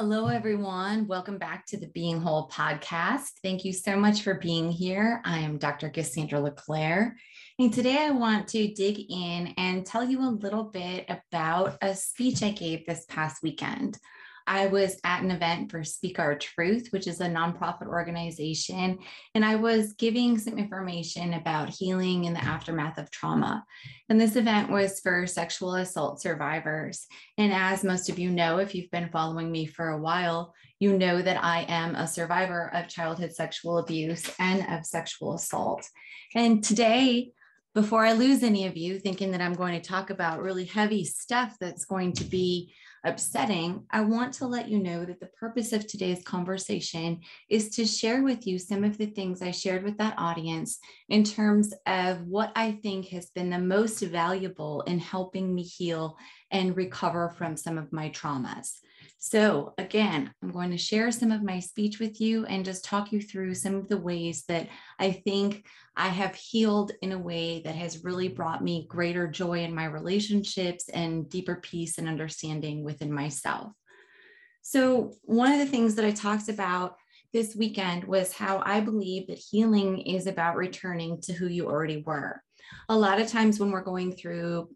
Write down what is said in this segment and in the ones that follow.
Hello, everyone. Welcome back to the Being Whole podcast. Thank you so much for being here. I am Dr. Cassandra LeClaire, and today I want to dig in and tell you a little bit about a speech I gave this past weekend. I was at an event for Speak Our Truth, which is a nonprofit organization, and I was giving some information about healing in the aftermath of trauma. And this event was for sexual assault survivors. And as most of you know, if you've been following me for a while, you know that I am a survivor of childhood sexual abuse and of sexual assault. And today, before I lose any of you thinking that I'm going to talk about really heavy stuff that's going to be upsetting, I want to let you know that the purpose of today's conversation is to share with you some of the things I shared with that audience in terms of what I think has been the most valuable in helping me heal and recover from some of my traumas. So again, I'm going to share some of my speech with you and just talk you through some of the ways that I think I have healed in a way that has really brought me greater joy in my relationships and deeper peace and understanding within myself. So one of the things that I talked about this weekend was how I believe that healing is about returning to who you already were. A lot of times when we're going through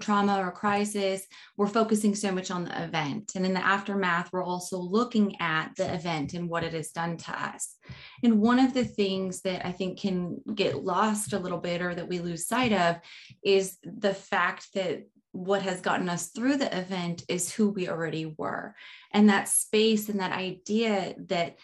trauma or crisis, we're focusing so much on the event. And in the aftermath, we're also looking at the event and what it has done to us. And one of the things that I think can get lost a little bit or that we lose sight of is the fact that what has gotten us through the event is who we already were. And that space and that idea that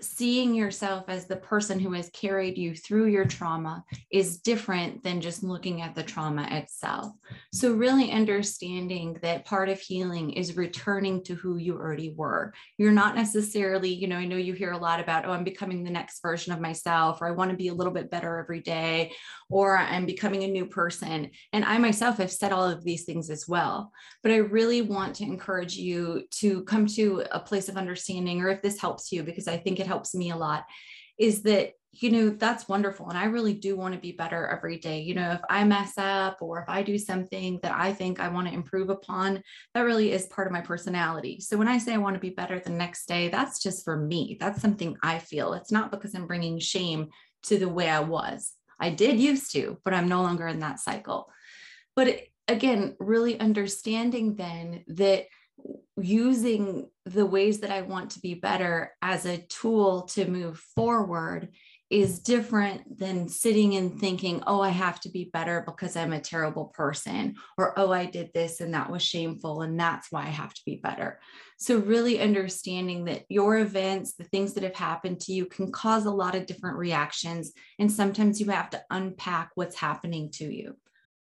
seeing yourself as the person who has carried you through your trauma is different than just looking at the trauma itself. So really understanding that part of healing is returning to who you already were. You're not necessarily, I know you hear a lot about, oh, I'm becoming the next version of myself, or I want to be a little bit better every day, or I'm becoming a new person. And I myself have said all of these things as well, but I really want to encourage you to come to a place of understanding, or if this helps you, because I think it helps me a lot, is that, that's wonderful. And I really do want to be better every day. If I mess up or if I do something that I think I want to improve upon, that really is part of my personality. So when I say I want to be better the next day, that's just for me. That's something I feel. It's not because I'm bringing shame to the way I was. I did used to, but I'm no longer in that cycle. But again, really understanding then that using the ways that I want to be better as a tool to move forward is different than sitting and thinking, oh, I have to be better because I'm a terrible person, or, oh, I did this and that was shameful and that's why I have to be better. So really understanding that your events, the things that have happened to you, can cause a lot of different reactions. And sometimes you have to unpack what's happening to you.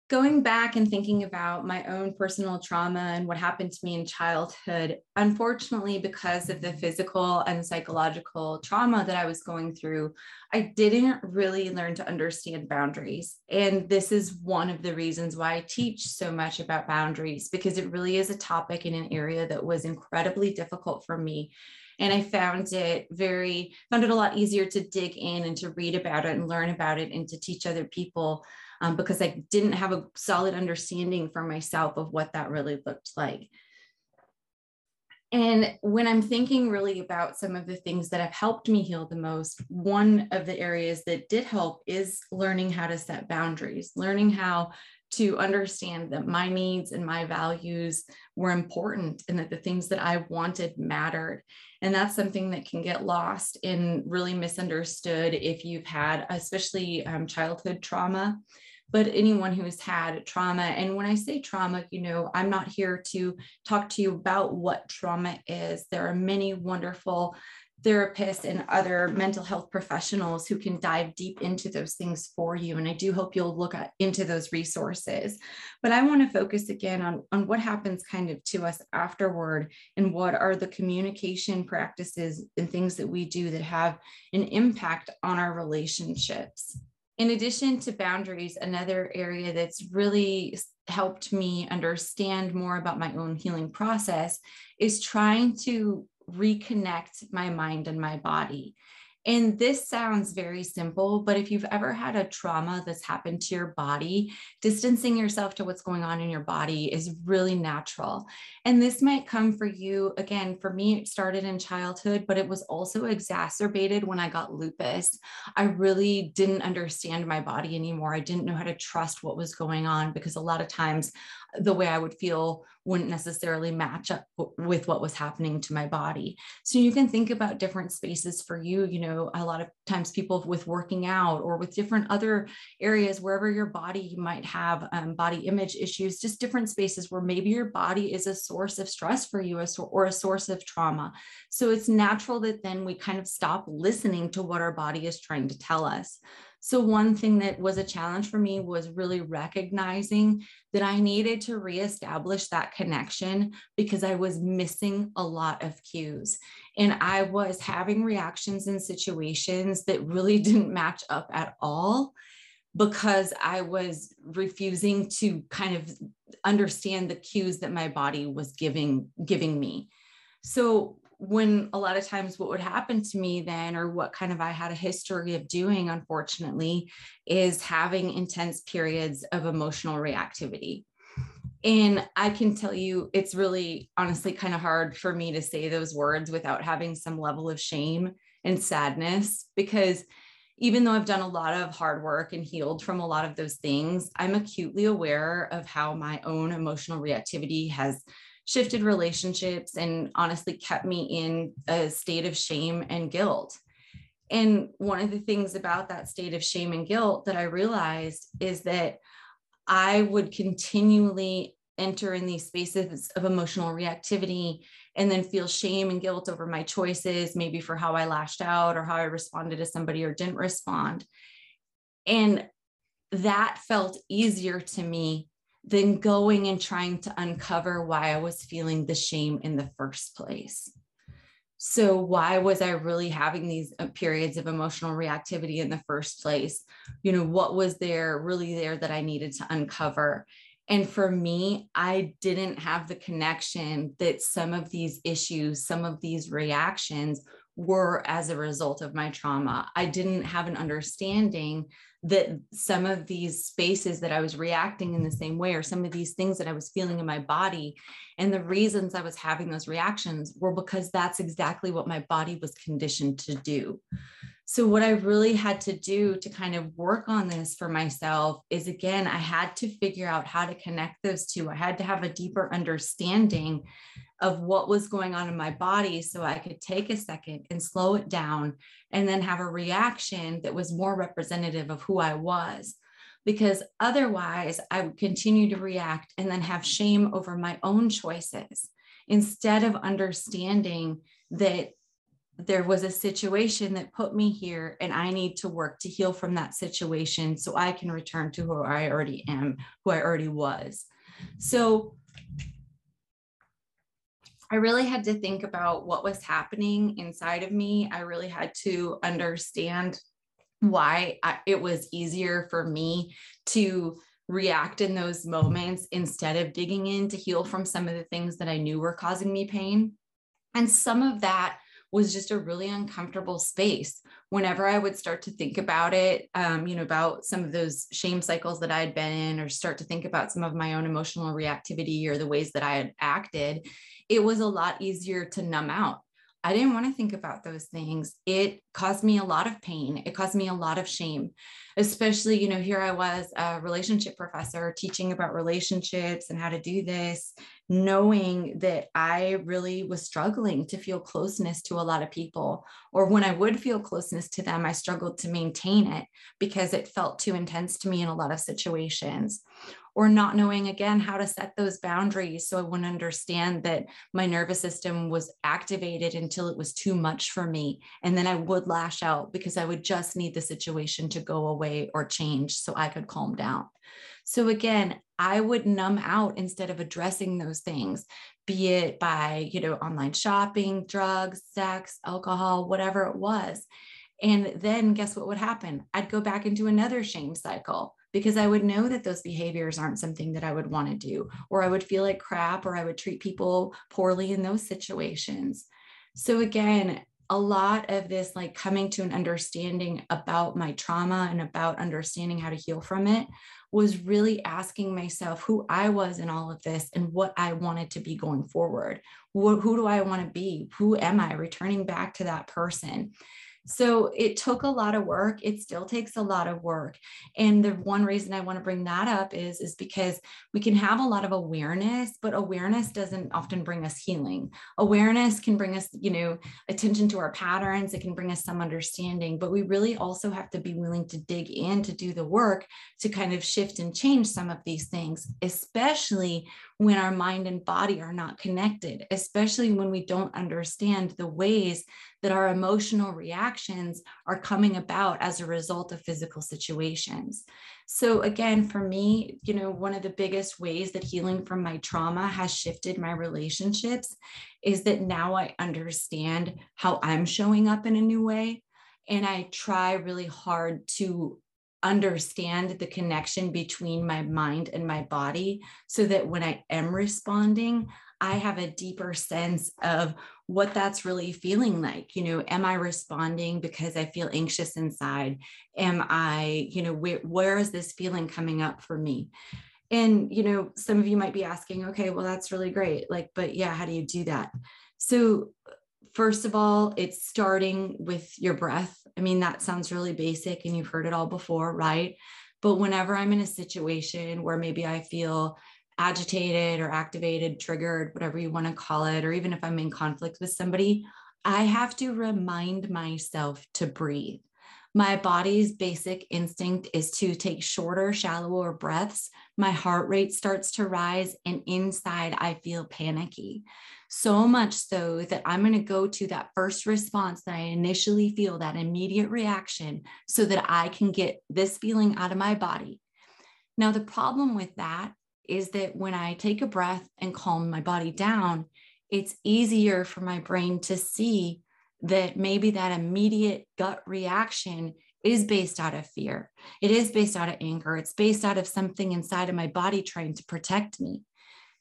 Going back and thinking about my own personal trauma and what happened to me in childhood, unfortunately, because of the physical and psychological trauma that I was going through, I didn't really learn to understand boundaries. And this is one of the reasons why I teach so much about boundaries, because it really is a topic in an area that was incredibly difficult for me. And I found it a lot easier to dig in and to read about it and learn about it and to teach other people because I didn't have a solid understanding for myself of what that really looked like. And when I'm thinking really about some of the things that have helped me heal the most, one of the areas that did help is learning how to set boundaries, learning how to understand that my needs and my values were important and that the things that I wanted mattered. And that's something that can get lost and really misunderstood if you've had, especially childhood trauma, but anyone who's had trauma. And when I say trauma, I'm not here to talk to you about what trauma is. There are many wonderful therapists and other mental health professionals who can dive deep into those things for you. And I do hope you'll look into those resources. But I want to focus again on what happens kind of to us afterward and what are the communication practices and things that we do that have an impact on our relationships. In addition to boundaries, another area that's really helped me understand more about my own healing process is trying to reconnect my mind and my body. And this sounds very simple, but if you've ever had a trauma that's happened to your body, distancing yourself to what's going on in your body is really natural. And this might come for you, again, for me, it started in childhood, but it was also exacerbated when I got lupus. I really didn't understand my body anymore. I didn't know how to trust what was going on because a lot of times the way I would feel wouldn't necessarily match up with what was happening to my body. So you can think about different spaces for you. You know, a lot of times people with working out or with different other areas, wherever your body might have body image issues, just different spaces where maybe your body is a source of stress for you or a source of trauma. So it's natural that then we kind of stop listening to what our body is trying to tell us. So one thing that was a challenge for me was really recognizing that I needed to reestablish that connection because I was missing a lot of cues. And I was having reactions in situations that really didn't match up at all because I was refusing to kind of understand the cues that my body was giving me. So when a lot of times what would happen to me then, or what kind of I had a history of doing, unfortunately, is having intense periods of emotional reactivity. And I can tell you, it's really honestly kind of hard for me to say those words without having some level of shame and sadness, because even though I've done a lot of hard work and healed from a lot of those things, I'm acutely aware of how my own emotional reactivity has shifted relationships and honestly kept me in a state of shame and guilt. And one of the things about that state of shame and guilt that I realized is that I would continually enter in these spaces of emotional reactivity and then feel shame and guilt over my choices, maybe for how I lashed out or how I responded to somebody or didn't respond. And that felt easier to me than going and trying to uncover why I was feeling the shame in the first place. So why was I really having these periods of emotional reactivity in the first place? You know, what was there really there that I needed to uncover? And for me, I didn't have the connection that some of these issues, some of these reactions were as a result of my trauma. I didn't have an understanding that some of these spaces that I was reacting in the same way, or some of these things that I was feeling in my body, and the reasons I was having those reactions were because that's exactly what my body was conditioned to do. So what I really had to do to kind of work on this for myself is, again, I had to figure out how to connect those two. I had to have a deeper understanding of what was going on in my body so I could take a second and slow it down and then have a reaction that was more representative of who I was, because otherwise I would continue to react and then have shame over my own choices instead of understanding that there was a situation that put me here and I need to work to heal from that situation so I can return to who I already am, who I already was. So I really had to think about what was happening inside of me. I really had to understand why it was easier for me to react in those moments instead of digging in to heal from some of the things that I knew were causing me pain. And some of that was just a really uncomfortable space. Whenever I would start to think about it, you know, about some of those shame cycles that I had been in, or start to think about some of my own emotional reactivity or the ways that I had acted, it was a lot easier to numb out. I didn't want to think about those things. It caused me a lot of pain. It caused me a lot of shame, especially, you know, here I was a relationship professor teaching about relationships and how to do this, knowing that I really was struggling to feel closeness to a lot of people, or when I would feel closeness to them, I struggled to maintain it because it felt too intense to me in a lot of situations. Or not knowing, again, how to set those boundaries so I wouldn't understand that my nervous system was activated until it was too much for me. And then I would lash out because I would just need the situation to go away or change so I could calm down. So again, I would numb out instead of addressing those things, be it by, you know, online shopping, drugs, sex, alcohol, whatever it was. And then guess what would happen? I'd go back into another shame cycle, because I would know that those behaviors aren't something that I would want to do, or I would feel like crap, or I would treat people poorly in those situations. So again, a lot of this, like coming to an understanding about my trauma and about understanding how to heal from it, was really asking myself who I was in all of this and what I wanted to be going forward. Who do I want to be? Who am I? Returning back to that person. So it took a lot of work. It still takes a lot of work. And the one reason I want to bring that up is because we can have a lot of awareness, but awareness doesn't often bring us healing. Awareness can bring us, you know, attention to our patterns. It can bring us some understanding, but we really also have to be willing to dig in, to do the work, to kind of shift and change some of these things, especially when our mind and body are not connected, especially when we don't understand the ways that our emotional reactions are coming about as a result of physical situations. So again, for me, you know, one of the biggest ways that healing from my trauma has shifted my relationships is that now I understand how I'm showing up in a new way. And I try really hard to understand the connection between my mind and my body so that when I am responding, I have a deeper sense of what that's really feeling like. You know, am I responding because I feel anxious inside? Am I, you know, where is this feeling coming up for me? And, you know, some of you might be asking, okay, well, that's really great. Like, but yeah, how do you do that? So first of all, it's starting with your breath. I mean, that sounds really basic and you've heard it all before, right? But whenever I'm in a situation where maybe I feel agitated or activated, triggered, whatever you want to call it, or even if I'm in conflict with somebody, I have to remind myself to breathe. My body's basic instinct is to take shorter, shallower breaths. My heart rate starts to rise and inside I feel panicky. So much so that I'm going to go to that first response that I initially feel, that immediate reaction, so that I can get this feeling out of my body. Now, the problem with that is that when I take a breath and calm my body down, it's easier for my brain to see that maybe that immediate gut reaction is based out of fear. It is based out of anger. It's based out of something inside of my body trying to protect me.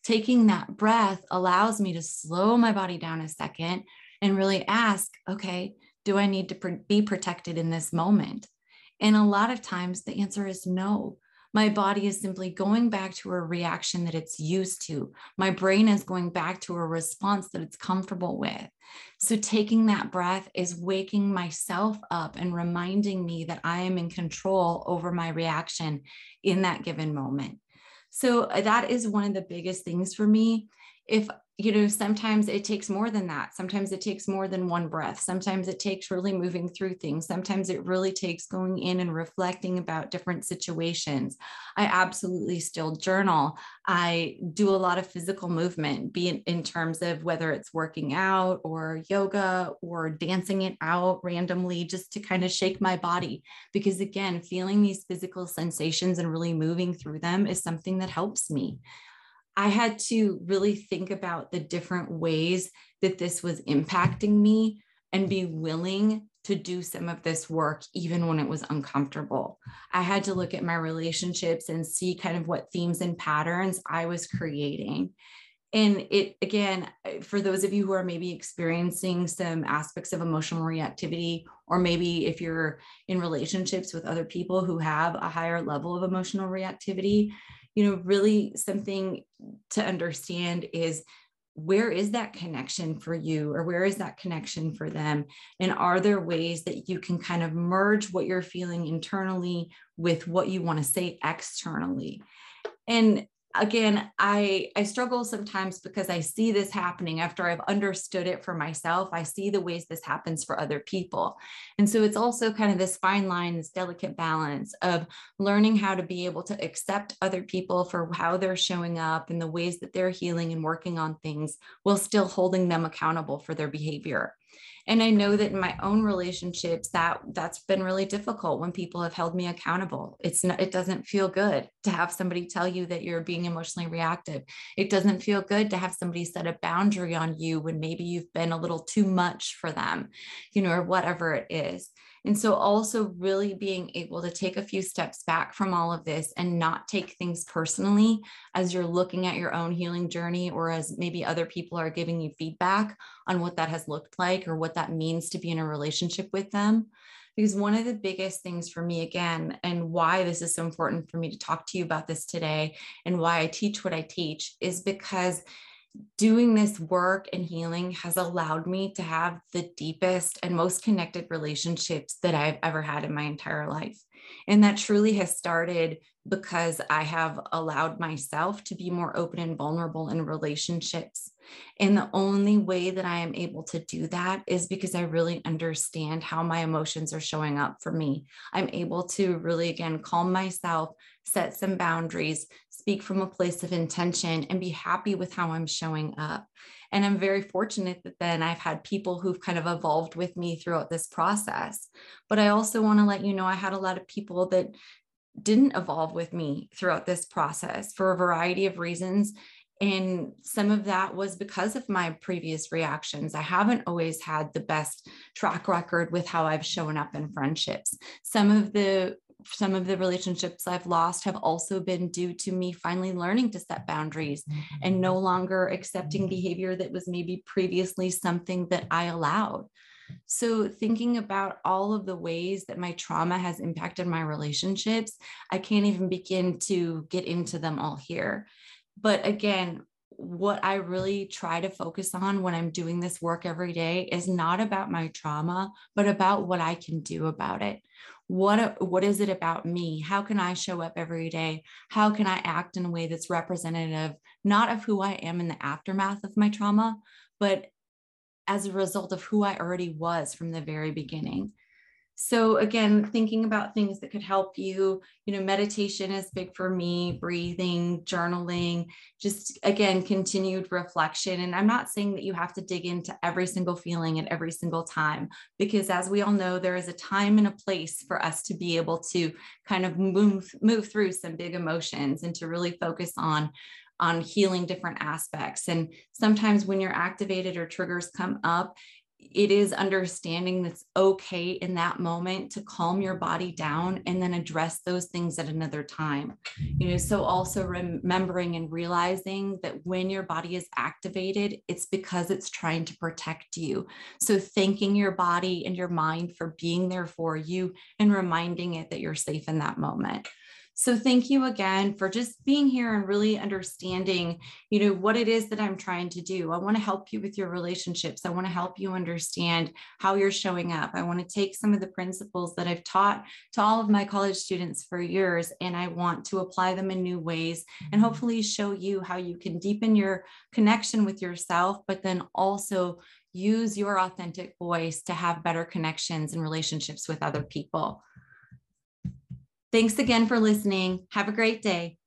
Taking that breath allows me to slow my body down a second and really ask, okay, do I need to be protected in this moment? And a lot of times the answer is no. My body is simply going back to a reaction that it's used to. My brain is going back to a response that it's comfortable with. So taking that breath is waking myself up and reminding me that I am in control over my reaction in that given moment. So that is one of the biggest things for me. If, you know, sometimes it takes more than that. Sometimes it takes more than one breath. Sometimes it takes really moving through things. Sometimes it really takes going in and reflecting about different situations. I absolutely still journal. I do a lot of physical movement, be it in terms of whether it's working out or yoga or dancing it out randomly, just to kind of shake my body. Because again, feeling these physical sensations and really moving through them is something that helps me. I had to really think about the different ways that this was impacting me and be willing to do some of this work, even when it was uncomfortable. I had to look at my relationships and see kind of what themes and patterns I was creating. And it, again, for those of you who are maybe experiencing some aspects of emotional reactivity, or maybe if you're in relationships with other people who have a higher level of emotional reactivity, you know, really something to understand is, where is that connection for you, or where is that connection for them? And are there ways that you can kind of merge what you're feeling internally with what you want to say externally? And again, I struggle sometimes because I see this happening after I've understood it for myself. I see the ways this happens for other people. And so it's also kind of this fine line, this delicate balance of learning how to be able to accept other people for how they're showing up and the ways that they're healing and working on things, while still holding them accountable for their behavior. And I know that in my own relationships, that's been really difficult when people have held me accountable. It doesn't feel good to have somebody tell you that you're being emotionally reactive. It doesn't feel good to have somebody set a boundary on you when maybe you've been a little too much for them, you know, or whatever it is. And so also really being able to take a few steps back from all of this and not take things personally as you're looking at your own healing journey, or as maybe other people are giving you feedback on what that has looked like or what that means to be in a relationship with them. Because one of the biggest things for me, again, and why this is so important for me to talk to you about this today and why I teach what I teach, is because doing this work and healing has allowed me to have the deepest and most connected relationships that I've ever had in my entire life. And that truly has started because I have allowed myself to be more open and vulnerable in relationships. And the only way that I am able to do that is because I really understand how my emotions are showing up for me. I'm able to really, again, calm myself, set some boundaries, speak from a place of intention, and be happy with how I'm showing up. And I'm very fortunate that then I've had people who've kind of evolved with me throughout this process. But I also want to let you know, I had a lot of people that didn't evolve with me throughout this process for a variety of reasons. And some of that was because of my previous reactions. I haven't always had the best track record with how I've shown up in friendships. Some of the relationships I've lost have also been due to me finally learning to set boundaries and no longer accepting behavior that was maybe previously something that I allowed. So thinking about all of the ways that my trauma has impacted my relationships, I can't even begin to get into them all here. But again, what I really try to focus on when I'm doing this work every day is not about my trauma, but about what I can do about it. What is it about me? How can I show up every day? How can I act in a way that's representative, not of who I am in the aftermath of my trauma, but as a result of who I already was from the very beginning. So again, thinking about things that could help you, meditation is big for me, breathing, journaling, just again, continued reflection. And I'm not saying that you have to dig into every single feeling at every single time, because as we all know, there is a time and a place for us to be able to kind of move through some big emotions and to really focus on healing different aspects. And sometimes when you're activated or triggers come up, it is understanding that's okay in that moment to calm your body down and then address those things at another time. So also remembering and realizing that when your body is activated, it's because it's trying to protect you. So thanking your body and your mind for being there for you and reminding it that you're safe in that moment. So thank you again for just being here and really understanding, what it is that I'm trying to do. I want to help you with your relationships. I want to help you understand how you're showing up. I want to take some of the principles that I've taught to all of my college students for years, and I want to apply them in new ways and hopefully show you how you can deepen your connection with yourself, but then also use your authentic voice to have better connections and relationships with other people. Thanks again for listening. Have a great day.